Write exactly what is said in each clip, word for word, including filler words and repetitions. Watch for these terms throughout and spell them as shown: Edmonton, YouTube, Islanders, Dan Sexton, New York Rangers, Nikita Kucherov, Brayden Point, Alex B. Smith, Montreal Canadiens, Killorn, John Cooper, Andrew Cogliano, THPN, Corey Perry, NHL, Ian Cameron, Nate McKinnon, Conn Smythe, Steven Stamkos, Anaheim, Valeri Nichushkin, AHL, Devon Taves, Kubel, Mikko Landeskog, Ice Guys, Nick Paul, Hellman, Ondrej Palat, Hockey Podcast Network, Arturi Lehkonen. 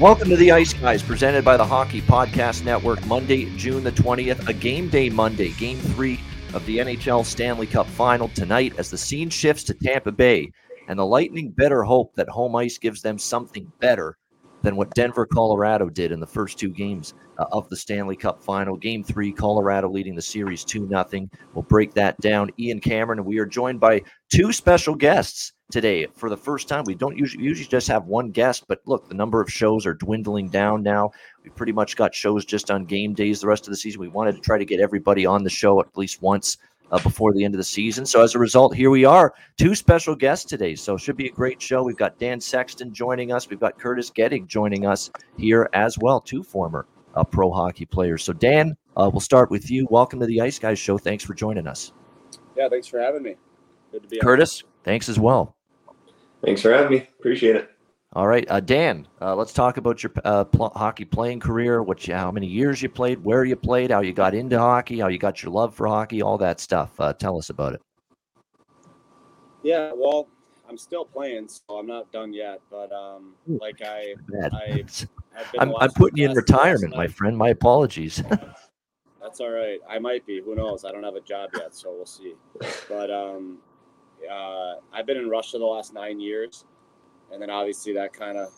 Welcome to the Ice Guys, presented by the Hockey Podcast Network, Monday, June the twentieth, a game day Monday, game three of the N H L Stanley Cup Final tonight as the scene shifts to Tampa Bay, and the Lightning better hope that home ice gives them something better than what Denver, Colorado did in the first two games uh, of the Stanley Cup Final. Game three, Colorado leading the series two nothing. We'll break that down. Ian Cameron, and we are joined by two special guests today for the first time. We don't usually, usually just have one guest, but look, the number of shows are dwindling down now. We pretty much got shows just on game days the rest of the season. We wanted to try to get everybody on the show at least once Uh, before the end of the season. So as a result, here we are, two special guests today. So it should be a great show. We've got Dan Sexton joining us. We've got Curtis Gedig joining us here as well, two former uh, pro hockey players. So Dan, uh, we'll start with you. Welcome to the Ice Guys show. Thanks for joining us. Yeah, thanks for having me. Good to be on. Curtis, thanks as well. Thanks for having me. Appreciate it. All right, uh, Dan, uh, let's talk about your uh, pl- hockey playing career, what you, how many years you played, where you played, how you got into hockey, how you got your love for hockey, all that stuff. Uh, tell us about it. Yeah, well, I'm still playing, so I'm not done yet. But um, Ooh, like I, I I've been I'm, I'm putting you in retirement, my friend. My apologies. That's all right. I might be. Who knows? I don't have a job yet, so we'll see. But um, uh, I've been in Russia the last nine years. And then obviously that kind of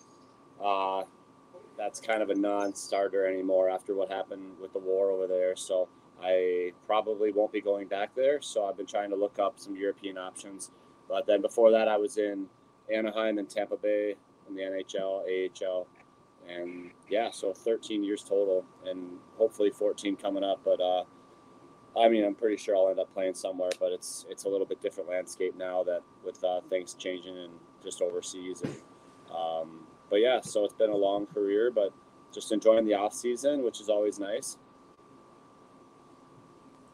uh, that's kind of a non-starter anymore after what happened with the war over there. So I probably won't be going back there. So I've been trying to look up some European options. But then before that, I was in Anaheim and Tampa Bay in the N H L, A H L. And yeah, so thirteen years total and hopefully fourteen coming up. But uh, I mean, I'm pretty sure I'll end up playing somewhere, but it's it's a little bit different landscape now that with uh, things changing and just overseas. And, um, but yeah, so it's been a long career, but just enjoying the off season, which is always nice.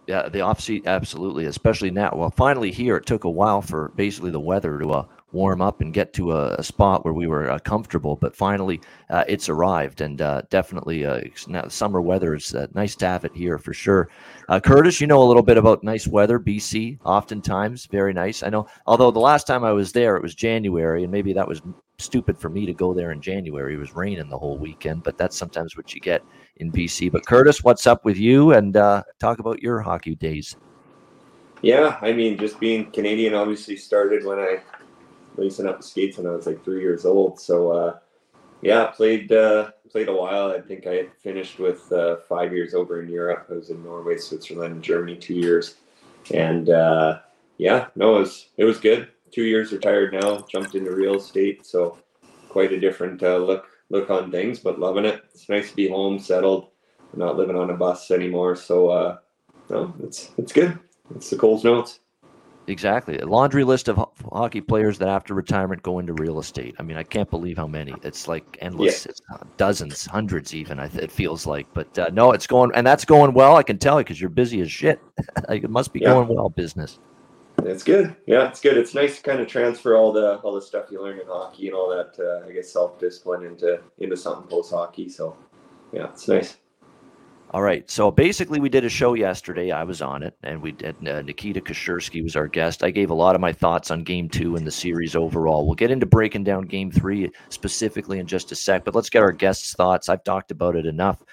Yeah, the off season, absolutely, especially now. Well, finally here, it took a while for basically the weather to uh, warm up and get to a, a spot where we were uh, comfortable, but finally uh, it's arrived, and uh, definitely uh, now summer weather is uh, nice to have it here for sure. Uh, Curtis, you know a little bit about nice weather, B C, oftentimes very nice. I know, although the last time I was there, it was January, and maybe that was stupid for me to go there in January. It was raining the whole weekend, but that's sometimes what you get in B C. But Curtis, what's up with you? And uh, talk about your hockey days. Yeah, I mean, just being Canadian obviously started when I lacing up the skates when I was like three years old. So uh, yeah, played uh, played a while. I think I had finished with uh, five years over in Europe. I was in Norway, Switzerland, and Germany two years. And uh, yeah, no, it was it was good. Two years retired now. Jumped into real estate, so quite a different uh, look look on things, but loving it. It's nice to be home, settled. I'm not living on a bus anymore, so uh, no, it's it's good. It's the Coles notes. Exactly. A laundry list of ho- hockey players that after retirement go into real estate. I mean, I can't believe how many. It's like endless. Yeah. It's dozens, hundreds even, I th- it feels like. But uh, no, it's going – and that's going well. I can tell you because you're busy as shit. It must be yeah. going well, business. It's good. Yeah, it's good. It's nice to kind of transfer all the all the stuff you learn in hockey and all that, uh, I guess, self-discipline into, into something post-hockey. So, yeah, it's nice. All right. So basically we did a show yesterday. I was on it, and we did, uh, Nikita Kucherov was our guest. I gave a lot of my thoughts on game two and the series overall. We'll get into breaking down game three specifically in just a sec, but let's get our guests' thoughts. I've talked about it enough.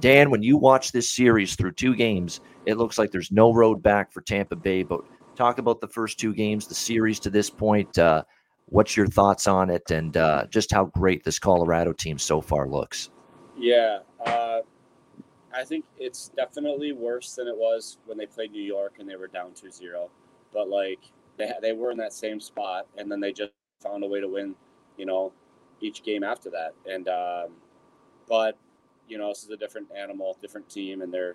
Dan, when you watch this series through two games, it looks like there's no road back for Tampa Bay, but talk about the first two games, the series to this point. Uh, what's your thoughts on it, and uh, just how great this Colorado team so far looks? Yeah. Uh... I think it's definitely worse than it was when they played New York and they were down two zero. But, like, they they were in that same spot, and then they just found a way to win, you know, each game after that. And um, but, you know, this is a different animal, different team, and they're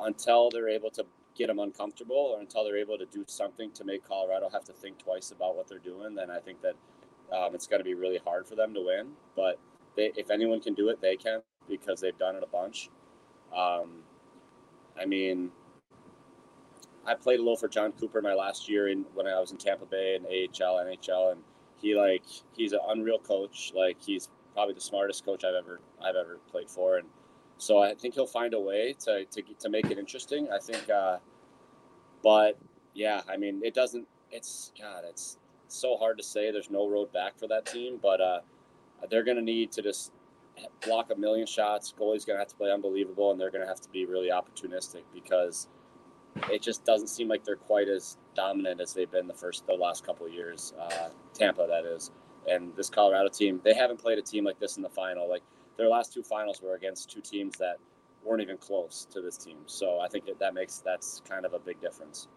until they're able to get them uncomfortable or until they're able to do something to make Colorado have to think twice about what they're doing, then I think that um, it's going to be really hard for them to win. But they, if anyone can do it, they can because they've done it a bunch. Um, I mean, I played a little for John Cooper my last year in when I was in Tampa Bay and A H L, N H L, and he like he's an unreal coach. Like he's probably the smartest coach I've ever I've ever played for, and so I think he'll find a way to to to make it interesting. I think, uh, but yeah, I mean, it doesn't. It's God, it's so hard to say. There's no road back for that team, but uh, they're gonna need to just block a million shots. Goalie's gonna have to play unbelievable, and they're gonna have to be really opportunistic because it just doesn't seem like they're quite as dominant as they've been the first, the last couple of years. Uh, Tampa, that is, and this Colorado team, they haven't played a team like this in the final. Like their last two finals were against two teams that weren't even close to this team. So I think that, that makes that's kind of a big difference.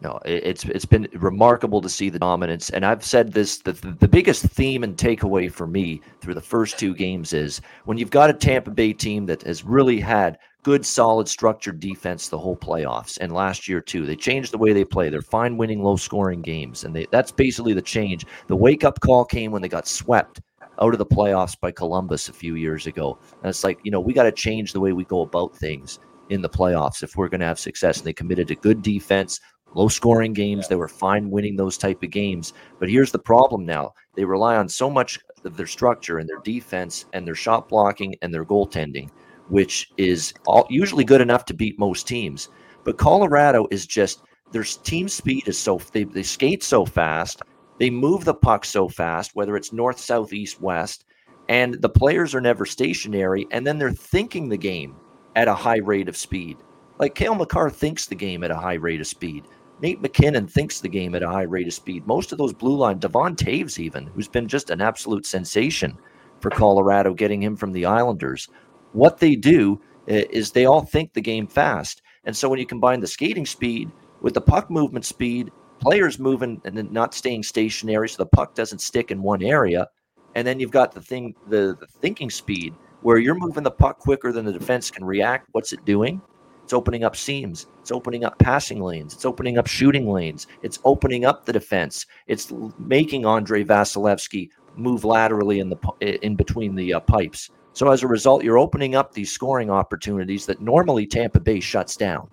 No, it's it's been remarkable to see the dominance. And I've said this, the, the biggest theme and takeaway for me through the first two games is when you've got a Tampa Bay team that has really had good, solid, structured defense the whole playoffs and last year too, they changed the way they play. They're fine winning low-scoring games, and they, that's basically the change. The wake-up call came when they got swept out of the playoffs by Columbus a few years ago. And it's like, you know, we got to change the way we go about things in the playoffs if we're going to have success. And they committed to good defense, low-scoring games. Yeah. They were fine winning those type of games. But here's the problem now. They rely on so much of their structure and their defense and their shot blocking and their goaltending, which is all, usually good enough to beat most teams. But Colorado is just – their team speed is so – they they skate so fast. They move the puck so fast, whether it's north, south, east, west. And the players are never stationary. And then they're thinking the game at a high rate of speed. Like Cale Makar thinks the game at a high rate of speed. Nate McKinnon thinks the game at a high rate of speed. Most of those blue line, Devon Taves even, who's been just an absolute sensation for Colorado, getting him from the Islanders. What they do is they all think the game fast. And so when you combine the skating speed with the puck movement speed, players moving and not staying stationary so the puck doesn't stick in one area, and then you've got the thing, the, the thinking speed where you're moving the puck quicker than the defense can react, what's it doing? It's opening up seams. It's opening up passing lanes. It's opening up shooting lanes. It's opening up the defense. It's making Andrei Vasilevskiy move laterally in the in between the uh, pipes. So as a result, you're opening up these scoring opportunities that normally Tampa Bay shuts down.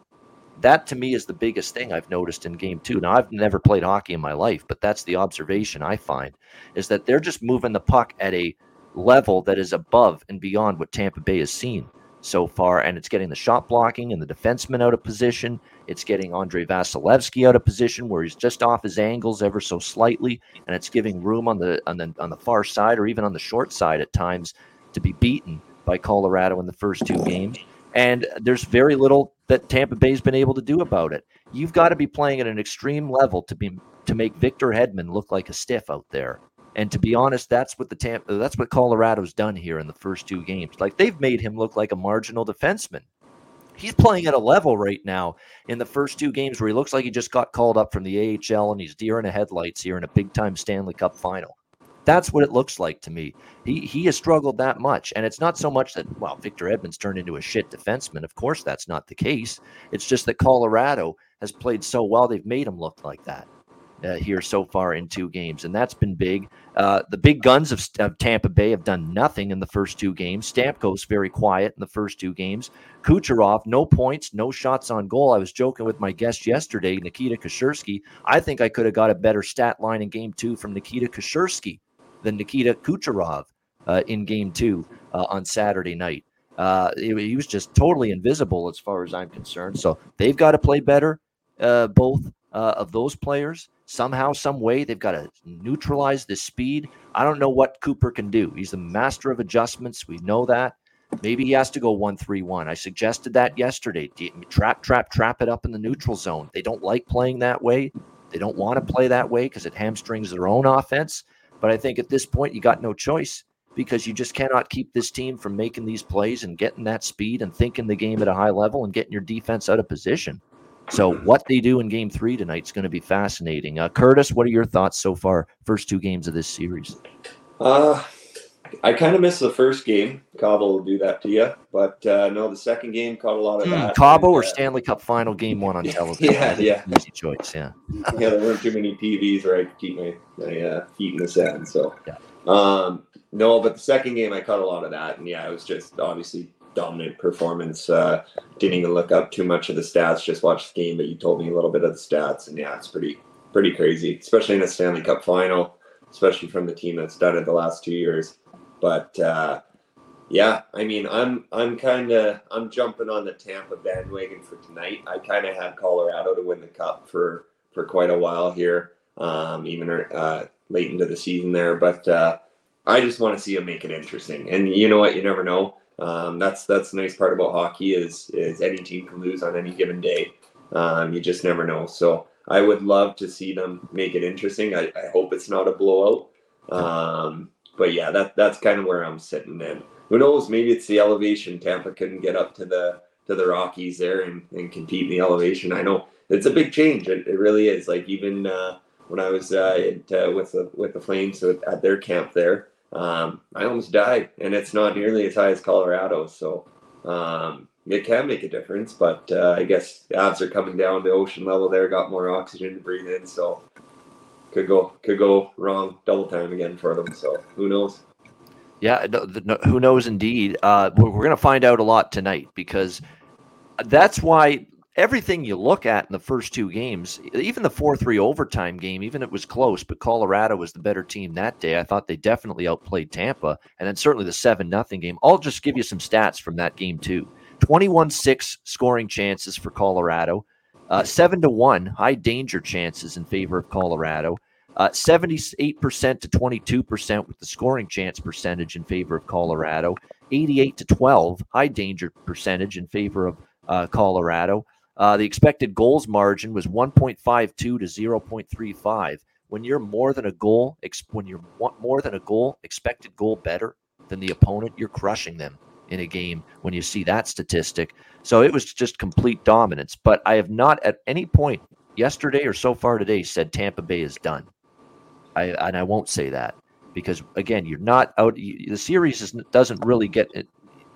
That to me is the biggest thing I've noticed in game two. Now, I've never played hockey in my life, but that's the observation I find, is that they're just moving the puck at a level that is above and beyond what Tampa Bay has seen so far, and it's getting the shot blocking and the defenseman out of position. It's getting Andrei Vasilevskiy out of position where he's just off his angles ever so slightly, and it's giving room on the on the on the far side or even on the short side at times to be beaten by Colorado in the first two games. And there's very little that Tampa Bay's been able to do about it. You've got to be playing at an extreme level to be to make Victor Hedman look like a stiff out there. And to be honest, that's what the Tampa, that's what Colorado's done here in the first two games. Like they've made him look like a marginal defenseman. He's playing at a level right now in the first two games where he looks like he just got called up from the A H L and he's deer in the headlights here in a big-time Stanley Cup final. That's what it looks like to me. He he has struggled that much. And it's not so much that, well, Victor Hedman's turned into a shit defenseman. Of course, that's not the case. It's just that Colorado has played so well, they've made him look like that Uh, here so far in two games, and that's been big. Uh, the big guns of, of Tampa Bay have done nothing in the first two games. Stamkos very quiet in the first two games. Kucherov, no points, no shots on goal. I was joking with my guest yesterday, Nikita Kucherov. I think I could have got a better stat line in game two from Nikita Kucherov than Nikita Kucherov uh, in game two uh, on Saturday night. Uh, he, he was just totally invisible as far as I'm concerned. So they've got to play better, uh, both uh, of those players. Somehow, some way, they've got to neutralize this speed. I don't know what Cooper can do. He's the master of adjustments. We know that. Maybe he has to go one three one. I suggested that yesterday. Trap, trap, trap it up in the neutral zone. They don't like playing that way. They don't want to play that way because it hamstrings their own offense. But I think at this point, you got no choice because you just cannot keep this team from making these plays and getting that speed and thinking the game at a high level and getting your defense out of position. So what they do in game three tonight is going to be fascinating. Uh, Curtis, what are your thoughts so far, first two games of this series? Uh, I kind of missed the first game. Cabo will do that to you. But, uh, no, the second game caught a lot of mm, that. Cabo and, or uh, Stanley Cup Final game one on television? Yeah, yeah. Easy choice, yeah. Yeah, there weren't too many T Vs where I could keep my, my uh, feet in the sand. So, yeah. um, no, but the second game I caught a lot of that. And, yeah, it was just obviously – dominant performance. Uh, didn't even look up too much of the stats, just watched the game, but you told me a little bit of the stats, and yeah, it's pretty pretty crazy, especially in a Stanley Cup final, especially from the team that's done it the last two years. But uh, yeah, I mean, I'm I'm kind of I'm jumping on the Tampa bandwagon for tonight. I kind of had Colorado to win the Cup for for quite a while here, um, even uh, late into the season there, but. Uh, I just want to see him make it interesting. And you know what? You never know. Um, that's that's the nice part about hockey is is any team can lose on any given day. Um, you just never know. So I would love to see them make it interesting. I, I hope it's not a blowout. Um, but, yeah, that that's kind of where I'm sitting. And who knows? Maybe it's the elevation. Tampa couldn't get up to the to the Rockies there and, and compete in the elevation. I know it's a big change. It, it really is. Like even uh, when I was uh, it, uh, with, the, with the Flames at their camp there, Um, I almost died, and it's not nearly as high as Colorado, so um, it can make a difference. But uh, I guess the Avs are coming down the ocean level there, got more oxygen to breathe in, so could go could go wrong double time again for them. So who knows? Yeah, no, no, who knows indeed. Uh, we're we're going to find out a lot tonight, because that's why everything you look at in the first two games, even the four three overtime game, even it was close, but Colorado was the better team that day. I thought they definitely outplayed Tampa. And then certainly the seven nothing game. I'll just give you some stats from that game too. twenty-one six scoring chances for Colorado. Uh, seven to one high danger chances in favor of Colorado. Uh, seventy-eight percent to twenty-two percent with the scoring chance percentage in favor of Colorado. eighty-eight to twelve high danger percentage in favor of uh, Colorado. Uh, the expected goals margin was one point five two to zero point three five. When you're more than a goal, ex- when you're more than a goal, expected goal better than the opponent, you're crushing them in a game when you see that statistic. So it was just complete dominance. But I have not at any point yesterday or so far today said Tampa Bay is done. I and I won't say that because, again, you're not out. You, the series is, doesn't really get it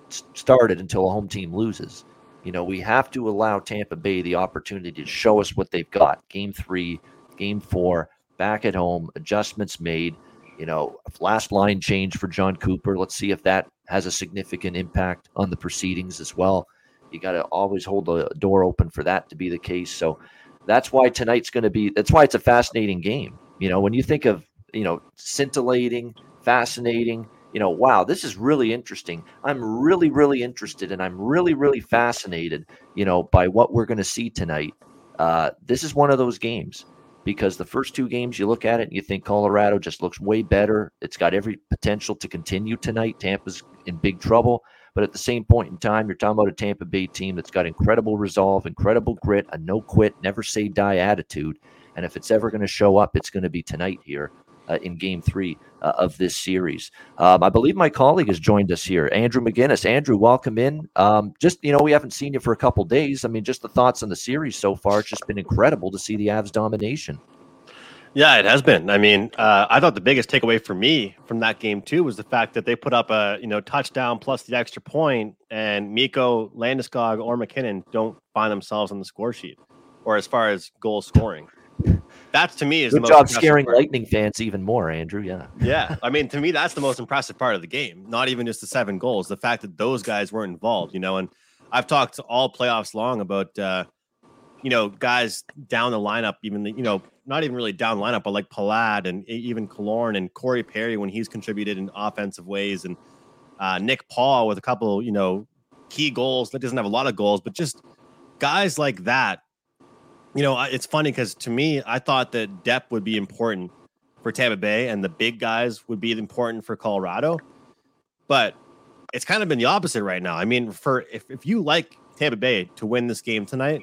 started until a home team loses. You know, we have to allow Tampa Bay the opportunity to show us what they've got. Game three, game four, back at home, adjustments made, you know, last line change for John Cooper. Let's see if that has a significant impact on the proceedings as well. You got to always hold the door open for that to be the case. So that's why tonight's going to be, that's why it's a fascinating game. You know, when you think of, you know, scintillating, fascinating, you know, wow, this is really interesting. I'm really, really interested, and I'm really, really fascinated, you know, by what we're going to see tonight. Uh, this is one of those games, because the first two games you look at it and you think Colorado just looks way better. It's got every potential to continue tonight. Tampa's in big trouble. But at the same point in time, you're talking about a Tampa Bay team that's got incredible resolve, incredible grit, a no-quit, never-say-die attitude. And if it's ever going to show up, it's going to be tonight here. Uh, in game three uh, of this series. Um, I believe my colleague has joined us here, Andrew McInnes. Andrew, welcome in. Um, just, you know, we haven't seen you for a couple days. I mean, just the thoughts on the series so far. It's just been incredible to see the Avs domination. Yeah, it has been. I mean, uh, I thought the biggest takeaway for me from that game too was the fact that they put up a, you know, touchdown plus the extra point, and Mikko, Landeskog, or McKinnon don't find themselves on the score sheet or as far as goal scoring. That's to me is good the most job scaring part. Lightning fans even more, Andrew. Yeah, yeah. I mean, to me, that's the most impressive part of the game. Not even just the seven goals, the fact that those guys weren't involved. You know, and I've talked all playoffs long about, uh, you know, guys down the lineup, even the, you know, not even really down the lineup, but like Palat and even Killorn and Corey Perry when he's contributed in offensive ways, and uh, Nick Paul with a couple, you know, key goals. That doesn't have a lot of goals, but just guys like that. You know, it's funny because to me, I thought that depth would be important for Tampa Bay and the big guys would be important for Colorado. But it's kind of been the opposite right now. I mean, for if, if you like Tampa Bay to win this game tonight,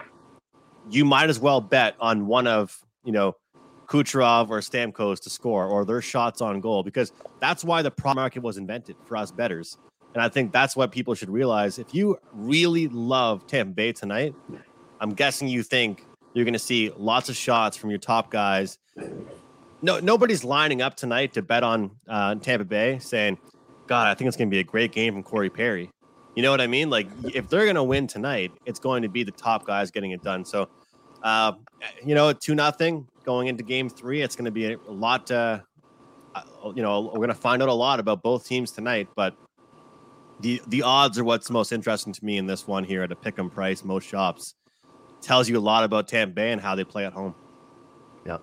you might as well bet on one of, you know, Kucherov or Stamkos to score or their shots on goal, because that's why the prop market was invented for us bettors. And I think that's what people should realize. If you really love Tampa Bay tonight, I'm guessing you think you're going to see lots of shots from your top guys. No, nobody's lining up tonight to bet on uh, Tampa Bay saying, God, I think it's going to be a great game from Corey Perry. You know what I mean? Like, if they're going to win tonight, it's going to be the top guys getting it done. So, uh, you know, two nothing going into game three, it's going to be a lot. Uh, you know, we're going to find out a lot about both teams tonight, but the the odds are what's most interesting to me in this one here at a pick 'em price. Most shops tells you a lot about Tampa Bay and how they play at home. Yeah,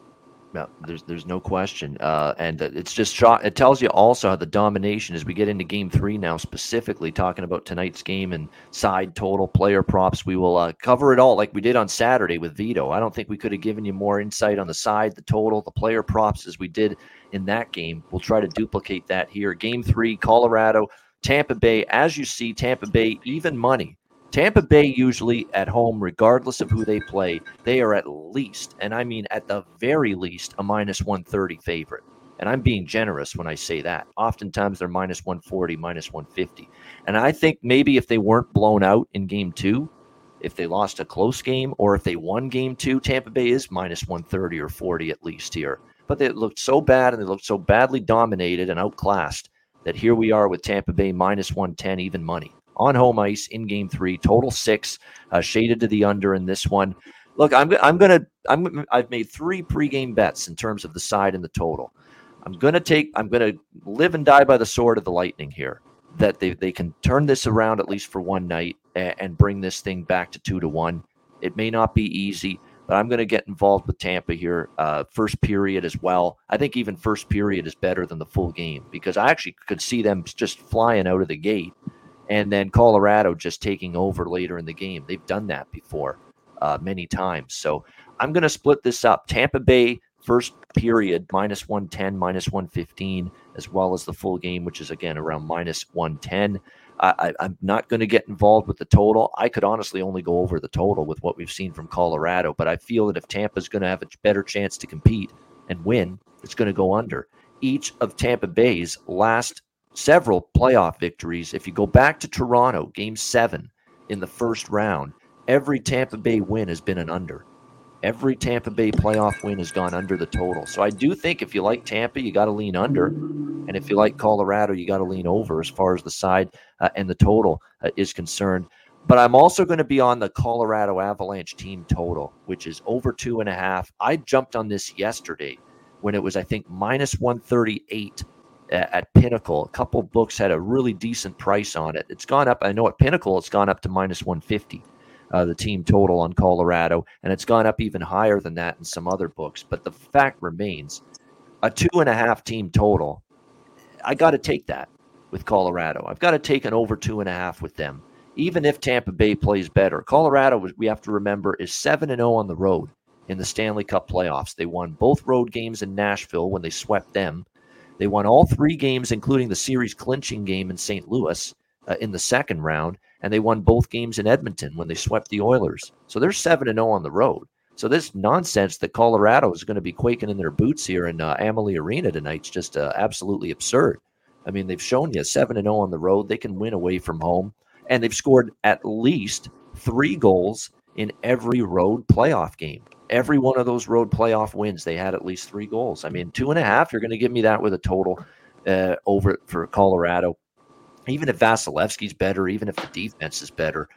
yeah. There's there's no question, uh, and it's just shot. It tells you also how the domination as we get into Game Three now, specifically talking about tonight's game and side total player props. We will uh, cover it all like we did on Saturday with Vito. I don't think we could have given you more insight on the side, the total, the player props as we did in that game. We'll try to duplicate that here. Game Three, Colorado. Tampa Bay, as you see, Tampa Bay, even money. Tampa Bay usually at home, regardless of who they play, they are at least, and I mean at the very least, a minus one thirty favorite. And I'm being generous when I say that. Oftentimes they're minus one forty, minus one fifty. And I think maybe if they weren't blown out in game two, if they lost a close game or if they won game two, Tampa Bay is minus one thirty or forty at least here. But they looked so bad and they looked so badly dominated and outclassed that here we are with Tampa Bay minus one ten, even money. On home ice in game three, total six, uh, shaded to the under in this one. Look, I'm I'm gonna I'm I've made three pregame bets in terms of the side and the total. I'm gonna take I'm gonna live and die by the sword of the Lightning here, that they they can turn this around at least for one night and, and bring this thing back to two to one. It may not be easy, but I'm going to get involved with Tampa here. Uh, first period as well. I think even first period is better than the full game because I actually could see them just flying out of the gate and then Colorado just taking over later in the game. They've done that before uh, many times. So I'm going to split this up. Tampa Bay first period, minus one ten, minus one fifteen, as well as the full game, which is again around minus one ten. I, I'm not going to get involved with the total. I could honestly only go over the total with what we've seen from Colorado, but I feel that if Tampa's going to have a better chance to compete and win, it's going to go under. Each of Tampa Bay's last several playoff victories, if you go back to Toronto, game seven in the first round, every Tampa Bay win has been an under. Every Tampa Bay playoff win has gone under the total. So I do think if you like Tampa, you got to lean under. And if you like Colorado, you got to lean over as far as the side uh, and the total uh, is concerned. But I'm also going to be on the Colorado Avalanche team total, which is over two and a half. I jumped on this yesterday when it was, I think, minus one thirty-eight at Pinnacle. A couple books had a really decent price on it. It's gone up. I know at Pinnacle, it's gone up to minus one fifty. Uh, the team total on Colorado, and it's gone up even higher than that in some other books. But the fact remains, a two-and-a-half team total, I got to take that with Colorado. I've got to take an over two-and-a-half with them, even if Tampa Bay plays better. Colorado, we have to remember, is seven and oh on the road in the Stanley Cup playoffs. They won both road games in Nashville when they swept them. They won all three games, including the series-clinching game in Saint Louis uh, in the second round. And they won both games in Edmonton when they swept the Oilers. So they're seven and oh on the road. So this nonsense that Colorado is going to be quaking in their boots here in uh, Amalie Arena tonight is just uh, absolutely absurd. I mean, they've shown you seven and oh on the road. They can win away from home. And they've scored at least three goals in every road playoff game. Every one of those road playoff wins, they had at least three goals. I mean, two and a half, you're going to give me that with a total uh, over for Colorado. Even if Vasilevsky's better, even if the defense is better,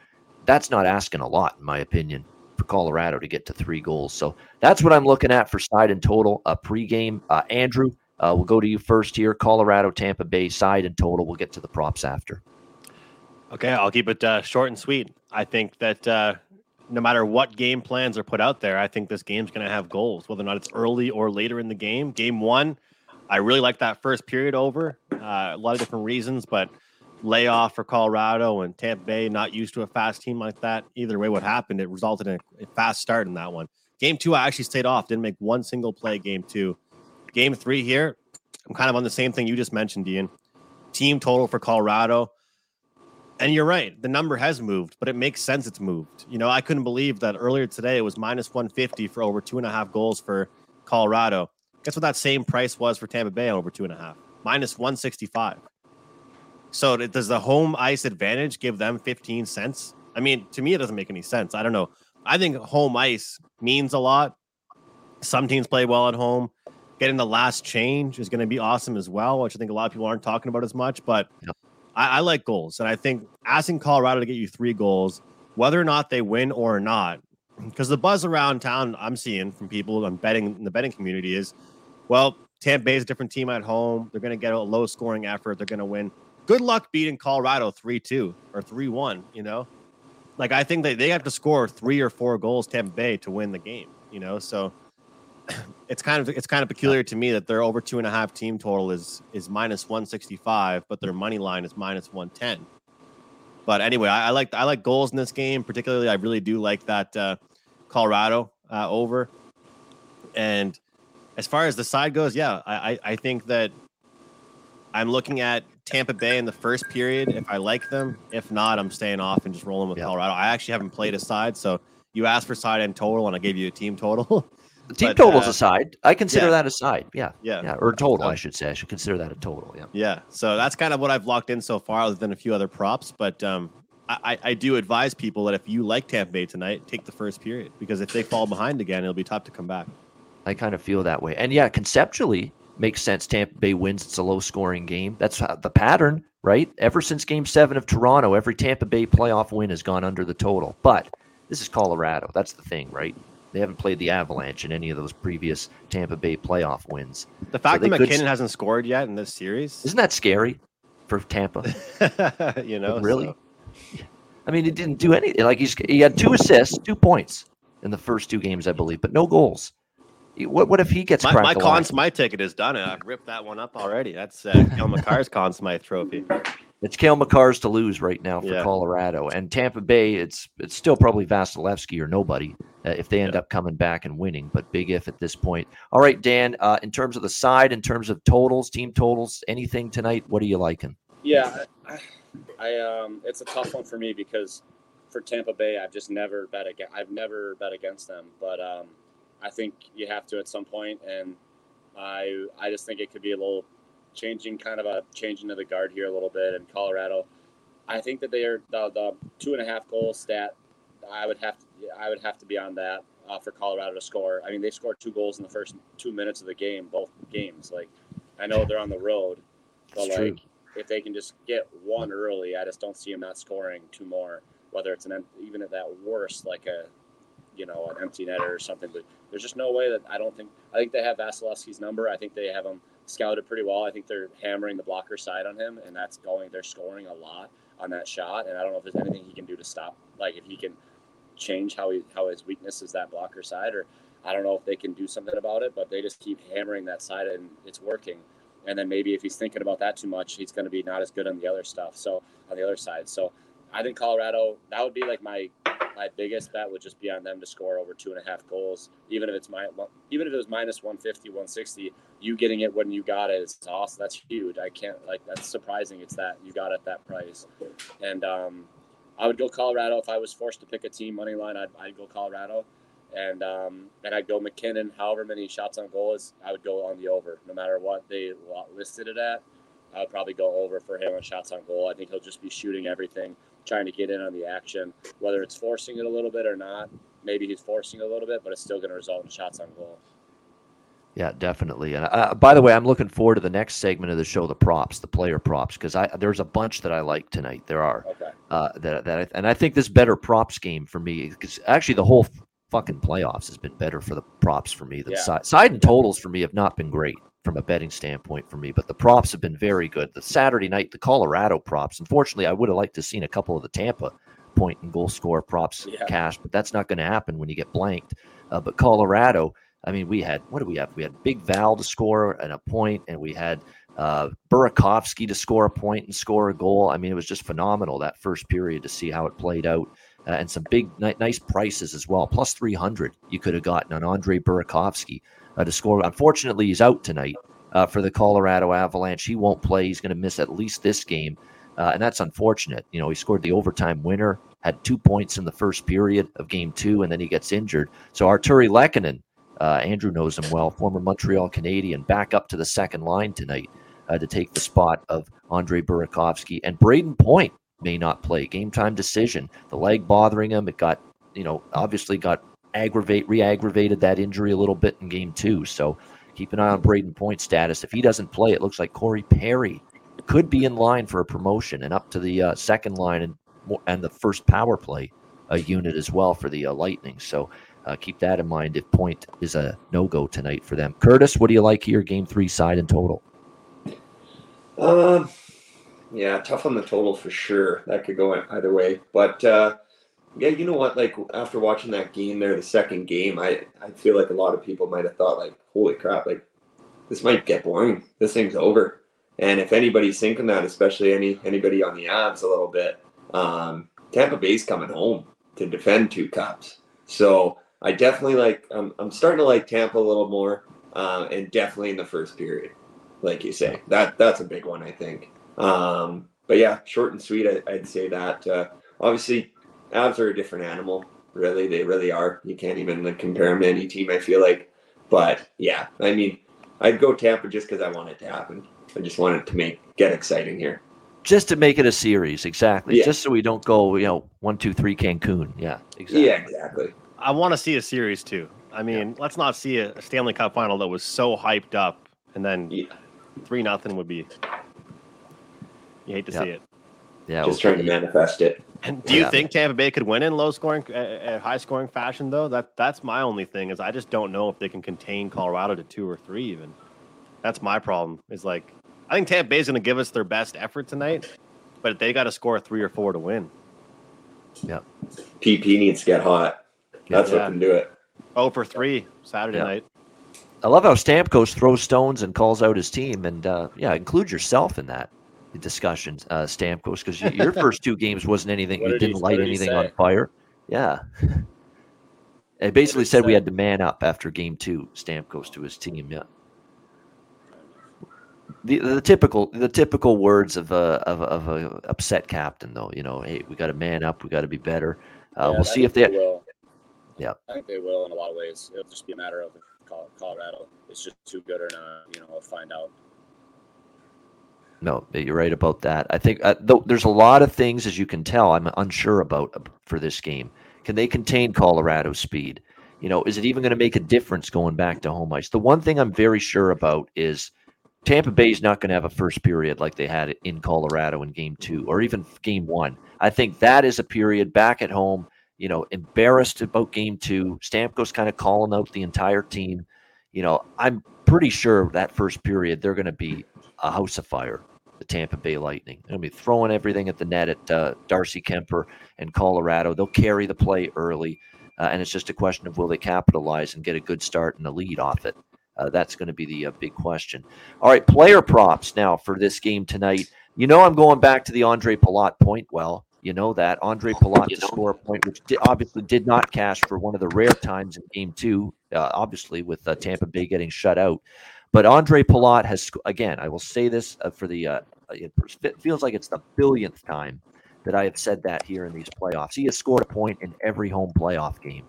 that's not asking a lot, in my opinion, for Colorado to get to three goals. So that's what I'm looking at for side and total uh, pregame. Uh, Andrew, uh, we'll go to you first here. Colorado, Tampa Bay, side and total. We'll get to the props after. Okay, I'll keep it uh, short and sweet. I think that uh, no matter what game plans are put out there, I think this game's going to have goals, whether or not it's early or later in the game. Game one, I really like that first period over. Uh, a lot of different reasons, but layoff for Colorado and Tampa Bay, not used to a fast team like that. Either way, what happened, it resulted in a fast start in that one. Game two, I actually stayed off. Didn't make one single play game two. Game three here, I'm kind of on the same thing you just mentioned, Ian. Team total for Colorado. And you're right, the number has moved, but it makes sense it's moved. You know, I couldn't believe that earlier today it was minus one fifty for over two and a half goals for Colorado. Guess what that same price was for Tampa Bay on over two and a half? minus one sixty-five. So does the home ice advantage give them fifteen cents? I mean, to me, it doesn't make any sense. I don't know. I think home ice means a lot. Some teams play well at home. Getting the last change is going to be awesome as well, which I think a lot of people aren't talking about as much. But yeah. I, I like goals. And I think asking Colorado to get you three goals, whether or not they win or not, because the buzz around town I'm seeing from people I'm betting in the betting community is, well, Tampa Bay is a different team at home. They're going to get a low scoring effort. They're going to win. good luck beating Colorado three two or three one, you know? Like, I think that they have to score three or four goals, Tampa Bay, to win the game, you know? So it's kind of it's kind of peculiar to me that their over two and a half team total is is minus one sixty-five, but their money line is minus one ten. But anyway, I, I like I like goals in this game. Particularly, I really do like that uh, Colorado uh, over. And as far as the side goes, yeah, I, I I think that I'm looking at Tampa Bay in the first period. If I like them, if not, I'm staying off and just rolling with yeah. Colorado. I actually haven't played a side, so you asked for side and total, and I gave you a team total. The team total is uh, a side. I consider yeah. that a side. Yeah. yeah. Yeah. Or total, I should say. I should consider that a total. Yeah. Yeah. So that's kind of what I've locked in so far, other than a few other props. But um, I, I do advise people that if you like Tampa Bay tonight, take the first period, because if they fall behind again, it'll be tough to come back. I kind of feel that way. And yeah, conceptually makes sense. Tampa Bay wins. It's a low scoring game. That's how the pattern, right? Ever since game seven of Toronto, every Tampa Bay playoff win has gone under the total. But this is Colorado. That's the thing, right? They haven't played the Avalanche in any of those previous Tampa Bay playoff wins. The fact so that McKinnon could... hasn't scored yet in this series. Isn't that scary for Tampa? you know, but really? So. I mean, he didn't do anything. Like he's, he had two assists, two points in the first two games, I believe, but no goals. What What if he gets my, cracked My Conn Smythe ticket is done. I've ripped that one up already. That's uh, Cale Makar's Conn Smythe trophy. It's Cale Makar's to lose right now for yeah. Colorado. And Tampa Bay, it's it's still probably Vasilevskiy or nobody uh, if they end yeah. up coming back and winning. But big if at this point. All right, Dan, uh, in terms of the side, in terms of totals, team totals, anything tonight, what are you liking? Yeah, I, I um, it's a tough one for me because for Tampa Bay, I've just never bet against, I've never bet against them. But um, I think you have to at some point, and I I just think it could be a little – changing kind of a changing of the guard here a little bit in Colorado. I think that they are the, the two and a half goal stat. I would have to, I would have to be on that uh, for Colorado to score. I mean, they scored two goals in the first two minutes of the game, both games. Like, I know they're on the road, but That's like true. If they can just get one early, I just don't see them not scoring two more. Whether it's an even at that worst, like a you know an empty netter or something. But there's just no way that I don't think. I think they have Vasilevsky's number. I think they have him scouted pretty well. I think they're hammering the blocker side on him, and that's going, they're scoring a lot on that shot. And I don't know if there's anything he can do to stop, like if he can change how he, how his weakness is that blocker side, or I don't know if they can do something about it, but they just keep hammering that side and it's working. And then maybe if he's thinking about that too much, he's going to be not as good on the other stuff. So on the other side. So I think Colorado, that would be like my, my biggest bet would just be on them to score over two and a half goals. Even if it's my, even if it was minus one fifty, one sixty, you getting it when you got it is awesome. That's huge. I can't like, that's surprising. It's that you got it at that price. And um, I would go Colorado. If I was forced to pick a team money line, I'd, I'd go Colorado, and um, and I'd go McKinnon. However many shots on goal is, I would go on the over, no matter what they listed it at. I would probably go over for him on shots on goal. I think he'll just be shooting everything, trying to get in on the action, whether it's forcing it a little bit or not. Maybe he's forcing it a little bit, but it's still going to result in shots on goal. Yeah, definitely. And uh, by the way, I'm looking forward to the next segment of the show, the props, the player props, because I there's a bunch that I like tonight. There are okay. uh, that that, I, and I think this better props game for me, because actually the whole fucking playoffs has been better for the props for me. The yeah. side, side and totals for me have not been great from a betting standpoint for me, but the props have been very good. The Saturday night, the Colorado props, unfortunately, I would have liked to have seen a couple of the Tampa point and goal score props yeah. cash, but that's not going to happen when you get blanked. Uh, but Colorado, I mean, we had, what do we have? We had Big Val to score and a point, and we had uh, Burakovsky to score a point and score a goal. I mean, it was just phenomenal that first period to see how it played out. Uh, and some big, ni- nice prices as well. Plus three hundred you could have gotten on Ondrej Burakovsky uh, to score. Unfortunately, he's out tonight uh, for the Colorado Avalanche. He won't play. He's going to miss at least this game, uh, and that's unfortunate. You know, he scored the overtime winner, had two points in the first period of game two, and then he gets injured. So Arturi Lehkonen, uh, Andrew knows him well, former Montreal Canadian, back up to the second line tonight uh, to take the spot of Ondrej Burakovsky. And Brayden Point may not play. Game time decision. The leg bothering him. It got, you know, obviously got aggravate, re-aggravated that injury a little bit in game two. So keep an eye on Brayden Point's status. If he doesn't play, it looks like Corey Perry could be in line for a promotion and up to the uh, second line and and the first power play uh, unit as well for the uh, Lightning. So uh, keep that in mind if Point is a no-go tonight for them. Curtis, what do you like here? Game three side and total. Um. Uh... Yeah, tough on the total for sure. That could go either way. But uh, yeah, you know what? Like after watching that game there, the second game, I, I feel like a lot of people might have thought like, holy crap, like this might get boring. This thing's over. And if anybody's thinking that, especially any anybody on the Avs a little bit, um, Tampa Bay's coming home to defend two cups. So I definitely like, I'm, I'm starting to like Tampa a little more, um, and definitely in the first period, like you say, that that's a big one, I think. Um, but yeah, short and sweet, I, I'd say that. Uh, obviously, Avs are a different animal, really. They really are. You can't even like, compare them to any team, I feel like. But yeah, I mean, I'd go Tampa just because I want it to happen. I just want it to make get exciting here. Just to make it a series, exactly. Yeah. Just so we don't go, you know, one, two, three, Cancun. Yeah, exactly. Yeah, exactly. I want to see a series too. I mean, yeah. Let's not see a Stanley Cup final that was so hyped up, and then yeah. three nothing would be. You hate to yeah. see it. Yeah, just we'll trying to manifest it. And do you yeah. think Tampa Bay could win in low scoring, uh, high scoring fashion though? That that's my only thing is I just don't know if they can contain Colorado to two or three even. That's my problem. Is like I think Tampa Bay is going to give us their best effort tonight, but they got to score three or four to win. Yeah, P P needs to get hot. That's yeah. what can do it. Oh, for three Saturday yeah. night. I love how Stamkos throws stones and calls out his team, and uh, yeah, include yourself in that discussion, uh, Stamkos, because your first two games wasn't anything. You didn't he, light did anything on fire. Yeah, it basically said say? we had to man up after game two. Stamkos to his team. Yeah, the the typical the typical words of a of a, of a upset captain, though. You know, hey, we got to man up. We got to be better. Uh, yeah, we'll see if they. they Yeah, I think they will in a lot of ways. It'll just be a matter of Colorado. It's just too good or not. You know, we'll find out. No, you're right about that. I think uh, th- there's a lot of things, as you can tell, I'm unsure about for this game. Can they contain Colorado's speed? You know, is it even going to make a difference going back to home ice? The one thing I'm very sure about is Tampa Bay's not going to have a first period like they had in Colorado in game two or even game one. I think that is a period back at home. You know, embarrassed about game two. Stamkos kind of calling out the entire team. You know, I'm pretty sure that first period they're going to be a house of fire, the Tampa Bay Lightning. They're going to be throwing everything at the net at uh, Darcy Kemper and Colorado. They'll carry the play early, uh, and it's just a question of will they capitalize and get a good start and a lead off it. Uh, that's going to be the uh, big question. All right, player props now for this game tonight. You know I'm going back to the Ondrej Palat point well. You know that. Ondrej Palat to score a point, which did, obviously did not cash for one of the rare times in game two, uh, obviously with uh, Tampa Bay getting shut out. But Ondrej Palat has, again, I will say this uh, for the, uh, it feels like it's the billionth time that I have said that here in these playoffs. He has scored a point in every home playoff game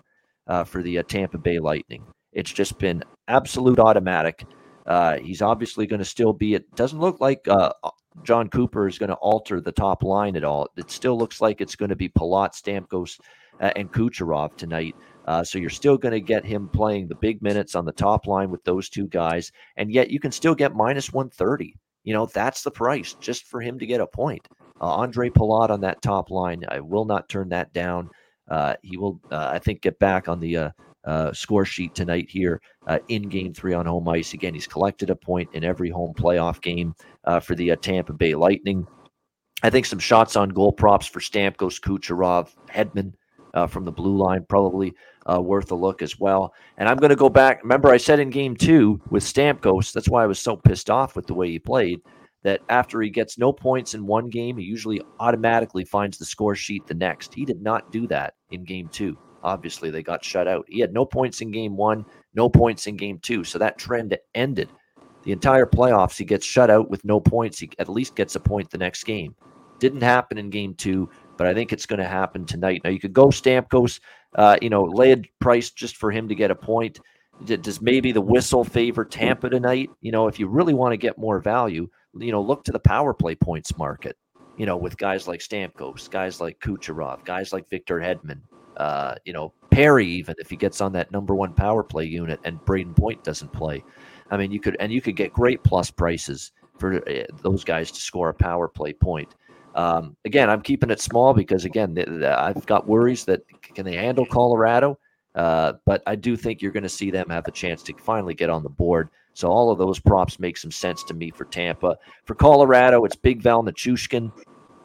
uh, for the uh, Tampa Bay Lightning. It's just been absolute automatic. Uh, he's obviously going to still be, it doesn't look like uh, John Cooper is going to alter the top line at all. It still looks like it's going to be Palat, Stamkos, uh, and Kucherov tonight. Uh, so you're still going to get him playing the big minutes on the top line with those two guys. And yet you can still get minus one thirty. You know, that's the price just for him to get a point. Uh, Ondrej Palat on that top line. I will not turn that down. Uh, he will, uh, I think, get back on the uh, uh, score sheet tonight here uh, in game three on home ice. Again, he's collected a point in every home playoff game uh, for the uh, Tampa Bay Lightning. I think some shots on goal props for Stamkos, Kucherov, Hedman uh, from the blue line, probably uh, worth a look as well. And I'm going to go back. Remember, I said in game two with Stamkos, that's why I was so pissed off with the way he played, that after he gets no points in one game, he usually automatically finds the score sheet the next. He did not do that in game two. Obviously, they got shut out. He had no points in game one, no points in game two. So that trend ended. The entire playoffs, he gets shut out with no points. He at least gets a point the next game. Didn't happen in game two, but I think it's going to happen tonight. Now, you could go Stamkos, uh, you know, lay a price just for him to get a point. Does maybe the whistle favor Tampa tonight? You know, if you really want to get more value, you know, look to the power play points market, you know, with guys like Stamkos, guys like Kucherov, guys like Victor Hedman. Uh, you know, Perry, even if he gets on that number one power play unit and Brayden Point doesn't play. I mean, you could, and you could get great plus prices for those guys to score a power play point. Um, again, I'm keeping it small because, again, th- th- I've got worries that can they handle Colorado? Uh, but I do think you're going to see them have a chance to finally get on the board. So all of those props make some sense to me for Tampa. For Colorado, it's Big Val Nichushkin.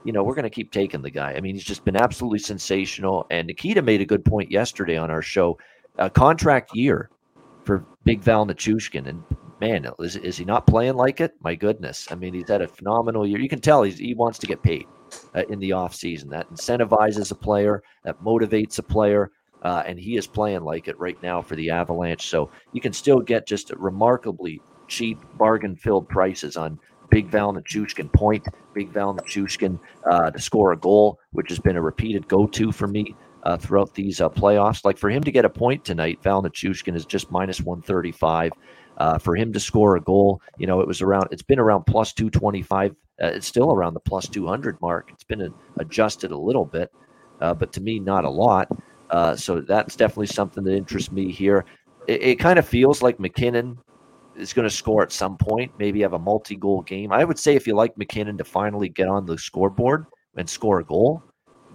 You know, we're going to keep taking the guy. I mean, he's just been absolutely sensational. And Nikita made a good point yesterday on our show. A contract year for Big Val Nichushkin. And, man, is, is he not playing like it? My goodness. I mean, he's had a phenomenal year. You can tell he's, he wants to get paid uh, in the offseason. That incentivizes a player. That motivates a player. Uh, and he is playing like it right now for the Avalanche. So you can still get just remarkably cheap, bargain-filled prices on Big Val Nichushkin point, Big Val Nichushkin uh, to score a goal, which has been a repeated go-to for me uh, throughout these uh, playoffs. Like for him to get a point tonight, Val Nichushkin is just minus one thirty-five. Uh, for him to score a goal, you know, it was around, it's been around plus two twenty-five. Uh, it's still around the plus two hundred mark. It's been a, adjusted a little bit, uh, but to me, not a lot. Uh, so that's definitely something that interests me here. It, it kind of feels like McKinnon is going to score at some point, maybe have a multi-goal game. I would say if you like McKinnon to finally get on the scoreboard and score a goal,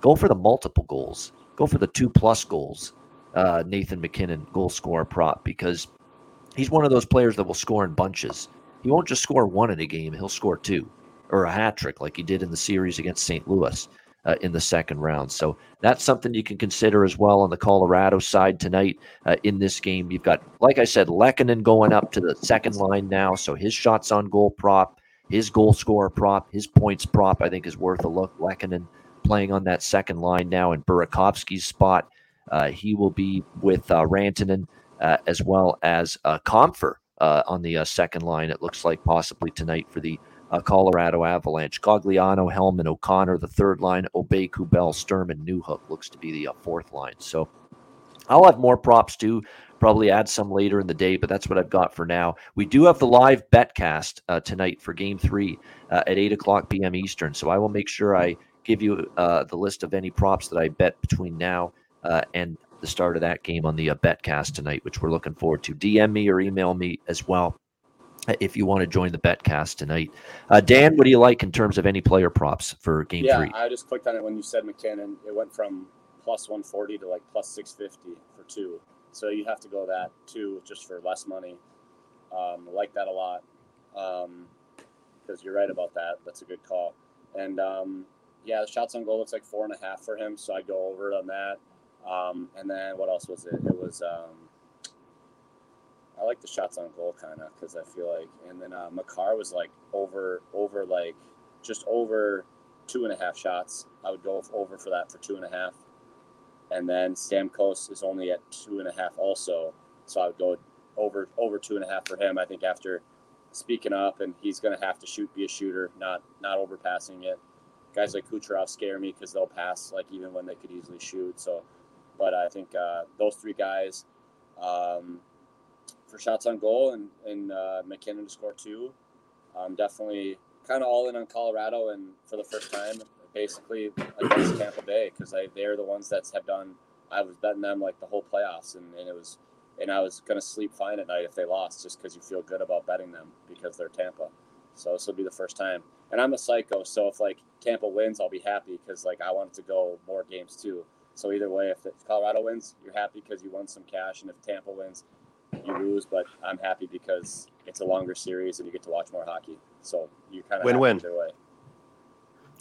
go for the multiple goals. Go for the two-plus goals, uh, Nathan McKinnon goal scorer prop, because he's one of those players that will score in bunches. He won't just score one in a game. He'll score two or a hat trick like he did in the series against Saint Louis. Uh, in the second round. So that's something you can consider as well on the Colorado side tonight uh, in this game. You've got, like I said, Lehkonen going up to the second line now. So his shots on goal prop, his goal scorer prop, his points prop, I think is worth a look. Lehkonen playing on that second line now in Burakovsky's spot. Uh, he will be with uh, Rantanen uh, as well as uh, Comfer uh, on the uh, second line, it looks like possibly tonight for the Uh, Colorado Avalanche. Cogliano, Hellman, O'Connor, the third line. Obey, Kubel, Sturm, and Newhook looks to be the uh, fourth line. So I'll have more props too. Probably add some later in the day, but that's what I've got for now. We do have the live betcast uh, tonight for Game Three uh, at eight o'clock p m. Eastern. So I will make sure I give you uh, the list of any props that I bet between now uh, and the start of that game on the uh, betcast tonight, which we're looking forward to. D M me or email me as well if you want to join the betcast tonight. Uh, Dan, what do you like in terms of any player props for game yeah, three? Yeah, I just clicked on it when you said McKinnon. It went from plus one forty to like plus six fifty for two. So you have to go that two just for less money. Um, I like that a lot because um, you're right about that. That's a good call. And, um, yeah, the shots on goal looks like four and a half for him, so I go over it on that. Um, and then what else was it? It was um, – I like the shots on goal kind of because I feel like, and then uh, Makar was like over, over like just over two and a half shots. I would go over for that for two and a half. And then Stamkos is only at two and a half also. So I would go over, over two and a half for him. I think after speaking up and he's going to have to shoot, be a shooter, not, not overpassing it. Guys like Kucherov scare me because they'll pass like even when they could easily shoot. So, but I think uh, those three guys, um, for shots on goal and, and uh, McKinnon to score two. Um, definitely kind of all in on Colorado and for the first time, basically against Tampa Bay because they, they're the ones that have done, I was betting them like the whole playoffs and, and it was, and I was going to sleep fine at night if they lost just because you feel good about betting them because they're Tampa. So this will be the first time. And I'm a psycho. So if like Tampa wins, I'll be happy because like I want it to go more games too. So either way, if, if Colorado wins, you're happy because you won some cash. And if Tampa wins, you lose, but I'm happy because it's a longer series and you get to watch more hockey. So you kind of win-win either way.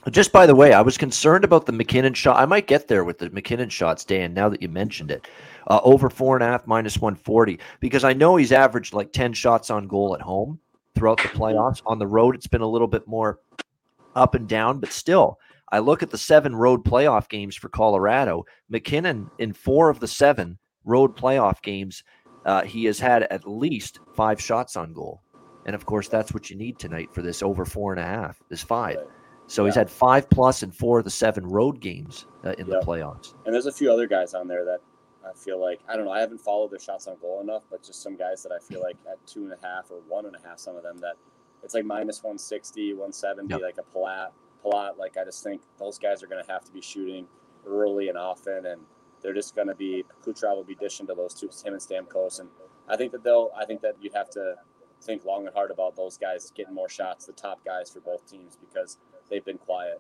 Just by the way, I was concerned about the McKinnon shot. I might get there with the McKinnon shots, Dan, now that you mentioned it. Uh, over four and a half, minus one forty, because I know he's averaged like ten shots on goal at home throughout the playoffs. On the road, it's been a little bit more up and down, but still, I look at the seven road playoff games for Colorado. McKinnon, in four of the seven road playoff games, Uh, he has had at least five shots on goal. And, of course, that's what you need tonight for this over four and a half is five. So yeah. He's had five plus in four of the seven road games uh, in yep. the playoffs. And there's a few other guys on there that I feel like, I don't know, I haven't followed their shots on goal enough, but just some guys that I feel like at two and a half or one and a half, some of them that it's like minus one sixty, one seventy, yep. like a Palat. Palat, like I just think those guys are going to have to be shooting early and often and they're just going to be Kucherov will be dishing to those two, him and Stamkos, and I think that they'll. I think that you have to think long and hard about those guys getting more shots, the top guys for both teams because they've been quiet.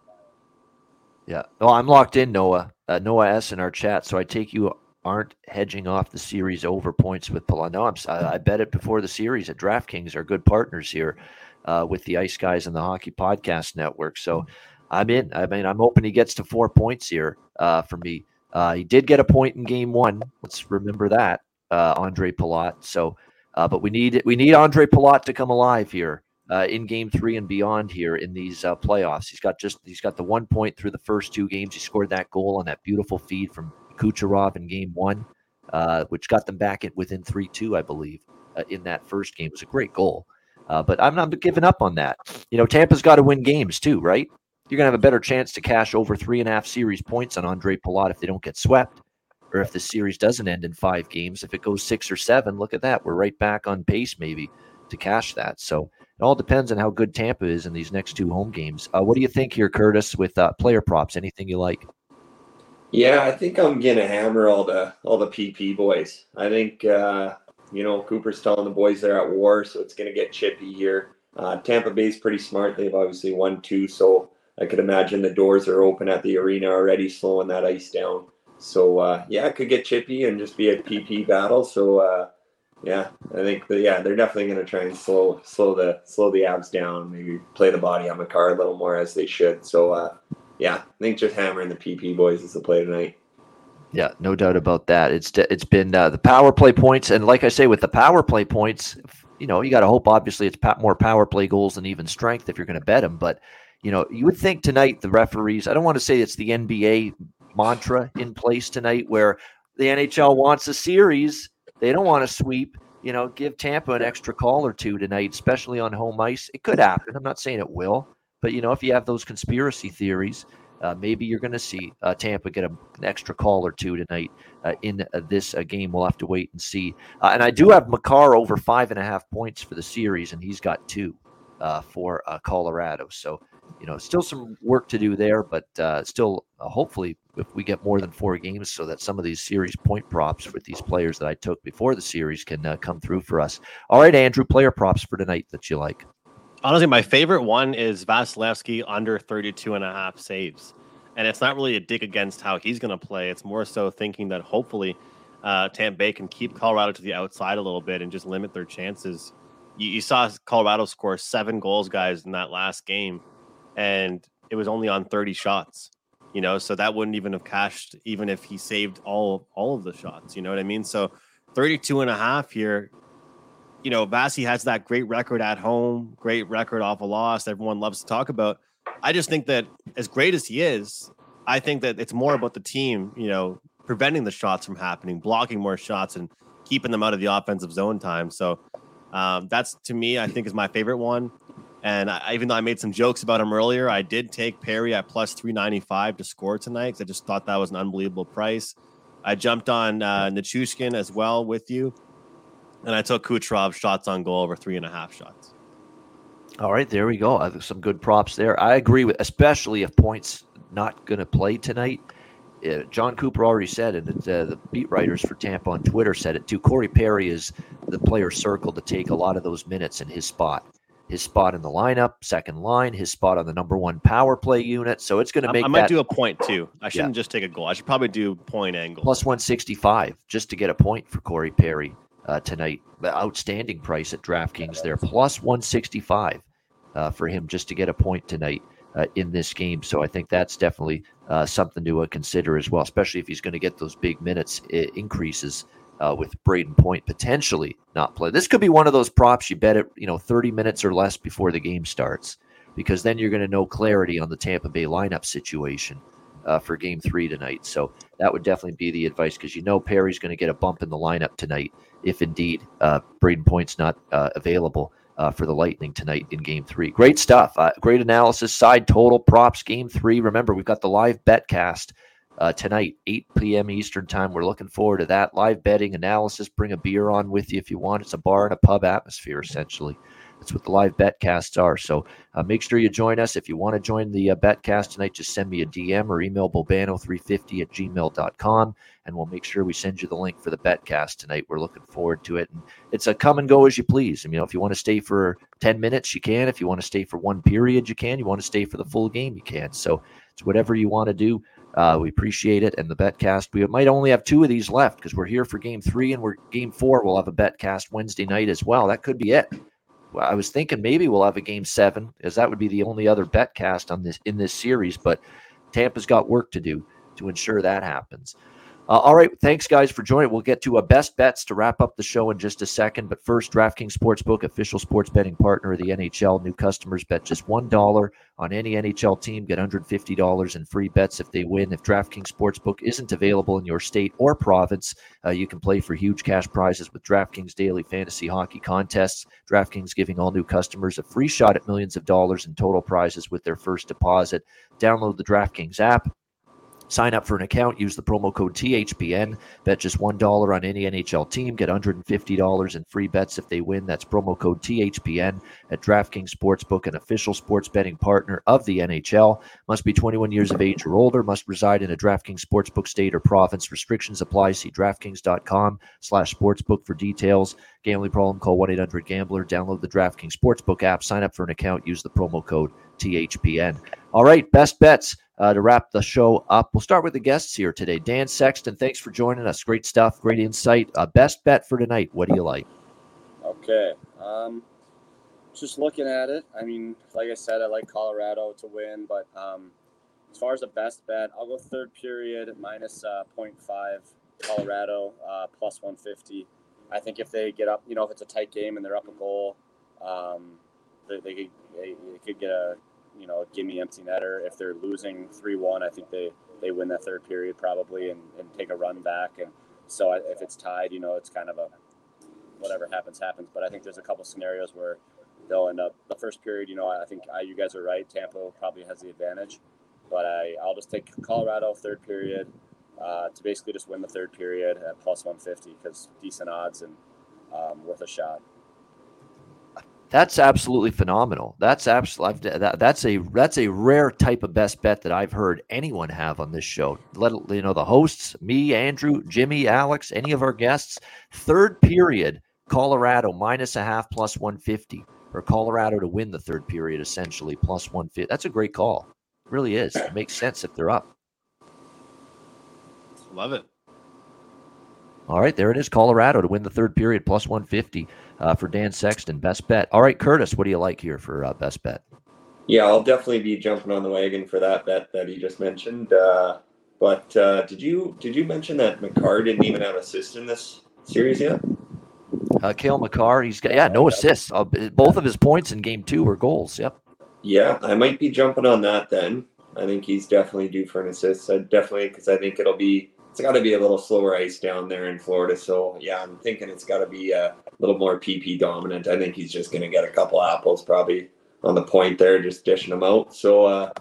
Yeah, well, I'm locked in, Noah. Uh, Noah S in our chat, so I take you aren't hedging off the series over points with Palat. No, I'm, I bet it before the series at DraftKings are good partners here uh, with the Ice Guys and the Hockey Podcast Network. So I'm in. I mean, I'm hoping he gets to four points here uh, for me. Uh, he did get a point in game one. Let's remember that, uh, Ondrej Palat. So, uh, but we need we need Ondrej Palat to come alive here uh, in game three and beyond here in these uh, playoffs. He's got just he's got the one point through the first two games. He scored that goal on that beautiful feed from Kucherov in game one, uh, which got them back at within three two, I believe, uh, in that first game. It was a great goal, uh, but I'm not giving up on that. You know, Tampa's got to win games too, right? You're going to have a better chance to cash over three and a half series points on Ondrej Palat if they don't get swept, or if the series doesn't end in five games. If it goes six or seven, look at that. We're right back on pace maybe to cash that. So it all depends on how good Tampa is in these next two home games. Uh, what do you think here, Curtis, with uh, player props? Anything you like? Yeah, I think I'm going to hammer all the all the P P boys. I think, uh, you know, Cooper's telling the boys they're at war, so it's going to get chippy here. Uh, Tampa Bay's pretty smart. They've obviously won two, so I could imagine the doors are open at the arena already, slowing that ice down. So, uh, yeah, it could get chippy and just be a P P battle. So, uh, yeah, I think, that, yeah, they're definitely going to try and slow slow the slow the abs down, maybe play the body on the car a little more as they should. So, uh, yeah, I think just hammering the P P boys is the play tonight. Yeah, no doubt about that. It's It's been uh, the power play points. And like I say, with the power play points, you know, you got to hope, obviously, it's more power play goals than even strength if you're going to bet them. But, you know, you would think tonight the referees, I don't want to say it's the N B A mantra in place tonight where the N H L wants a series. They don't want to sweep. You know, give Tampa an extra call or two tonight, especially on home ice. It could happen. I'm not saying it will. But, you know, if you have those conspiracy theories, uh, maybe you're going to see uh, Tampa get a, an extra call or two tonight uh, in uh, this uh, game. We'll have to wait and see. Uh, and I do have Makar over five and a half points for the series, and he's got two uh, for uh, Colorado. So, you know, still some work to do there, but uh, still uh, hopefully if we get more than four games so that some of these series point props with these players that I took before the series can uh, come through for us. All right, Andrew, player props for tonight that you like. Honestly, my favorite one is Vasilevskiy under thirty-two and a half saves. And it's not really a dig against how he's going to play. It's more so thinking that hopefully uh, Tampa Bay can keep Colorado to the outside a little bit and just limit their chances. You, you saw Colorado score seven goals, guys, in that last game. And it was only on thirty shots, you know, so that wouldn't even have cashed even if he saved all, all of the shots. You know what I mean? So thirty-two and a half here. You know, Vasi has that great record at home, great record off a loss. Everyone loves to talk about. I just think that as great as he is, I think that it's more about the team, you know, preventing the shots from happening, blocking more shots and keeping them out of the offensive zone time. So um, that's, to me, I think is my favorite one. And I, even though I made some jokes about him earlier, I did take Perry at plus three ninety-five to score tonight because I just thought that was an unbelievable price. I jumped on uh, Nichushkin as well with you. And I took Kucherov shots on goal over three and a half shots. All right, there we go. Some good props there. I agree with, especially if Point's not going to play tonight. Uh, John Cooper already said, and uh, the beat writers for Tampa on Twitter said it too. Corey Perry is the player circled to take a lot of those minutes in his spot. His spot in the lineup, second line, his spot on the number one power play unit. So it's going to make I might that, do a point, too. I shouldn't yeah. just take a goal. I should probably do point angle. Plus one sixty-five just to get a point for Corey Perry. Uh, tonight, the outstanding price at DraftKings there, plus one sixty-five uh, for him just to get a point tonight uh, in this game. So I think that's definitely uh, something to uh, consider as well, especially if he's going to get those big minutes I- increases uh, with Brayden Point potentially not play. This could be one of those props you bet it, you know, thirty minutes or less before the game starts, because then you're going to know clarity on the Tampa Bay lineup situation uh, for game three tonight. So that would definitely be the advice, because you know Perry's going to get a bump in the lineup tonight if indeed uh, Brayden Point's not uh, available uh, for the Lightning tonight in Game three. Great stuff. Uh, great analysis, side total, props, Game three. Remember, we've got the live betcast uh, tonight, eight p.m. Eastern time. We're looking forward to that. Live betting analysis. Bring a beer on with you if you want. It's a bar and a pub atmosphere, essentially. That's what the live betcasts are. So uh, make sure you join us. If you want to join the uh, betcast tonight, just send me a D M or email bobano three fifty at gmail dot com, and we'll make sure we send you the link for the betcast tonight. We're looking forward to it. And it's a come and go as you please. I mean, you know, if you want to stay for ten minutes, you can. If you want to stay for one period, you can. You want to stay for the full game, you can. So it's whatever you want to do Uh, we appreciate it. And the BetCast, we might only have two of these left because we're here for game three and we're game four. We'll have a BetCast Wednesday night as well. That could be it. Well, I was thinking maybe we'll have a game seven, as that would be the only other BetCast on this in this series. But Tampa's got work to do to ensure that happens. Uh, all right. Thanks, guys, for joining. We'll get to a best bets to wrap up the show in just a second. But first, DraftKings Sportsbook, official sports betting partner of the N H L. New customers bet just one dollar on any N H L team, get one hundred fifty dollars in free bets if they win. If DraftKings Sportsbook isn't available in your state or province, uh, you can play for huge cash prizes with DraftKings Daily Fantasy Hockey Contests. DraftKings giving all new customers a free shot at millions of dollars in total prizes with their first deposit. Download the DraftKings app. Sign up for an account. Use the promo code T H P N. Bet just one dollar on any N H L team. Get one hundred fifty dollars in free bets if they win. That's promo code T H P N at DraftKings Sportsbook, an official sports betting partner of the N H L. Must be twenty-one years of age or older. Must reside in a DraftKings Sportsbook state or province. Restrictions apply. See DraftKings.com slash sportsbook for details. Gambling problem? Call one eight hundred gambler. Download the DraftKings Sportsbook app. Sign up for an account. Use the promo code T H P N. All right, best bets. Uh, to wrap the show up, we'll start with the guests here today. Dan Sexton, thanks for joining us. Great stuff, great insight. Uh, best bet for tonight, what do you like? Okay. Um, just looking at it, I mean, like I said, I like Colorado to win, but um, as far as the best bet, I'll go third period minus uh, zero point five, Colorado uh, plus one fifty. I think if they get up, you know, if it's a tight game and they're up a goal, um, they, they, could, they, they could get a, you know, give me empty netter. If they're losing three one, I think they, they win that third period probably and, and take a run back. And so I, if it's tied, you know, it's kind of a whatever happens, happens. But I think there's a couple scenarios where they'll end up the first period. You know, I think I, you guys are right. Tampa probably has the advantage. But I, I'll just take Colorado third period uh, to basically just win the third period at plus one fifty because decent odds and um, worth a shot. That's absolutely phenomenal. That's absolutely that, that's a that's a rare type of best bet that I've heard anyone have on this show. Let you know the hosts, me, Andrew, Jimmy, Alex, any of our guests. Third period, Colorado minus a half plus one fifty, or Colorado to win the third period essentially plus one fifty. That's a great call. It really is. It makes sense if they're up. Love it. All right, there it is. Colorado to win the third period plus one fifty. Uh, for Dan Sexton, best bet. All right, Curtis, what do you like here for uh, best bet? Yeah, I'll definitely be jumping on the wagon for that bet that he just mentioned. Uh, but uh, did you did you mention that Makar didn't even have an assist in this series yet? Uh, Cale Makar, he's got yeah no assists. Uh, both of his points in game two were goals. Yep. Yeah, I might be jumping on that then. I think he's definitely due for an assist. I definitely because I think it'll be. It's got to be a little slower ice down there in Florida. So, yeah, I'm thinking it's got to be a little more P P dominant. I think he's just going to get a couple apples probably on the point there, just dishing them out. So, uh,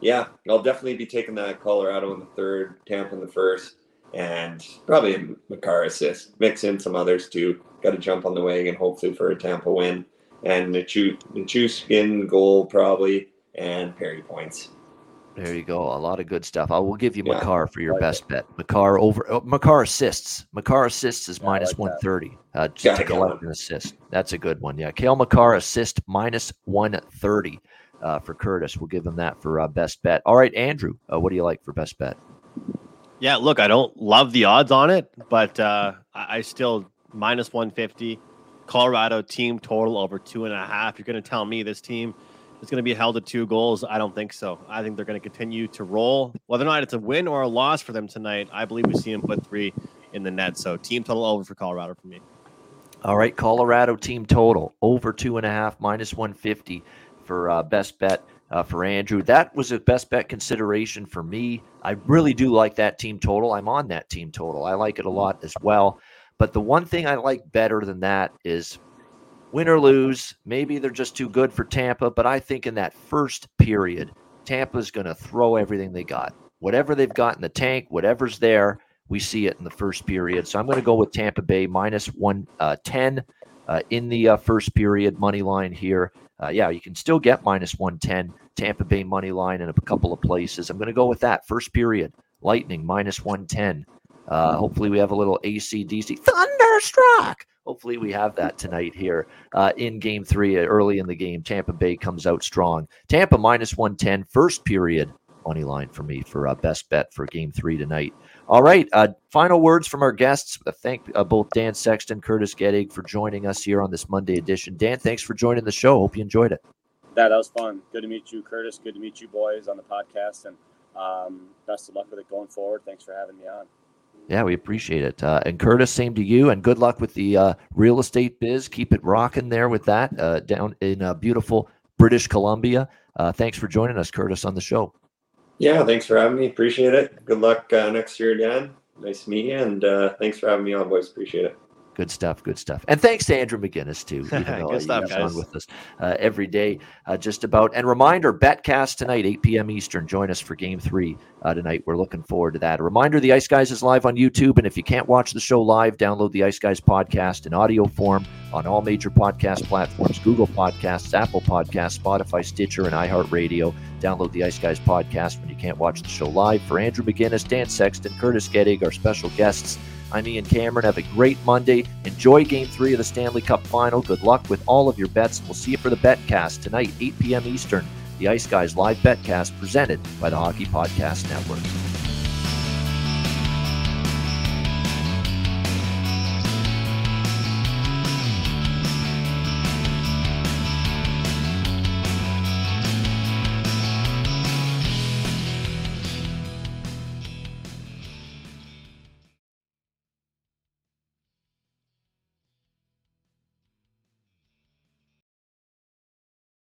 yeah, I'll definitely be taking that Colorado in the third, Tampa in the first, and probably a Makar assist. Mix in some others too. Got to jump on the wagon hopefully for a Tampa win. And Nichushkin goal probably and Perry points. There you go. A lot of good stuff. I will give you yeah, Makar for your like best it. bet. Makar over oh, Makar assists. Makar assists is yeah, minus like one thirty. Uh, just Got to collect an assist. That's a good one. Yeah. Cale Makar assist minus one thirty uh, for Curtis. We'll give him that for uh, best bet. All right, Andrew, uh, what do you like for best bet? Yeah, look, I don't love the odds on it, but uh, I, I still minus one fifty. Colorado team total over two and a half. You're going to tell me this team it's going to be held to two goals. I don't think so. I think they're going to continue to roll. Whether or not it's a win or a loss for them tonight, I believe we see them put three in the net. So team total over for Colorado for me. All right, Colorado team total over two and a half, minus one fifty for uh, best bet uh, for Andrew. That was a best bet consideration for me. I really do like that team total. I'm on that team total. I like it a lot as well. But the one thing I like better than that is win or lose, maybe they're just too good for Tampa, but I think in that first period, Tampa's going to throw everything they got. Whatever they've got in the tank, whatever's there, we see it in the first period. So I'm going to go with Tampa Bay minus one ten uh, in the uh, first period money line here. Uh, yeah, you can still get minus one ten Tampa Bay money line in a couple of places. I'm going to go with that first period. Lightning minus one ten. Uh, hopefully we have a little A C D C thunderstruck. Hopefully we have that tonight here uh, in game three. Early in the game, Tampa Bay comes out strong. Tampa minus one ten, first period, money line for me for uh, best bet for game three tonight. All right. Uh, final words from our guests. Thank uh, both Dan Sexton, Curtis Gedig for joining us here on this Monday edition. Dan, thanks for joining the show. Hope you enjoyed it. Yeah, that was fun. Good to meet you, Curtis. Good to meet you boys on the podcast, and um, best of luck with it going forward. Thanks for having me on. Yeah, we appreciate it. Uh, and Curtis, same to you, and good luck with the uh, real estate biz. Keep it rocking there with that uh, down in uh, beautiful British Columbia. Uh, thanks for joining us, Curtis, on the show. Yeah, thanks for having me. Appreciate it. Good luck uh, next year, Dan. Nice to meet you, and uh, thanks for having me on, boys. Appreciate it. Good stuff. Good stuff. And thanks to Andrew McInnes, too. Even though good stuff, guys. On with us uh, every day, uh, just about. And reminder, BetCast tonight, eight p.m. Eastern. Join us for Game three uh, tonight. We're looking forward to that. A reminder, The Ice Guys is live on YouTube. And if you can't watch the show live, download The Ice Guys podcast in audio form on all major podcast platforms, Google Podcasts, Apple Podcasts, Spotify, Stitcher, and iHeartRadio. Download The Ice Guys podcast when you can't watch the show live. For Andrew McInnes, Dan Sexton, Curtis Gedig, our special guests, I'm Ian Cameron. Have a great Monday. Enjoy Game three of the Stanley Cup Final. Good luck with all of your bets. We'll see you for the BetCast tonight, eight p.m. Eastern. The Ice Guys live BetCast presented by the Hockey Podcast Network.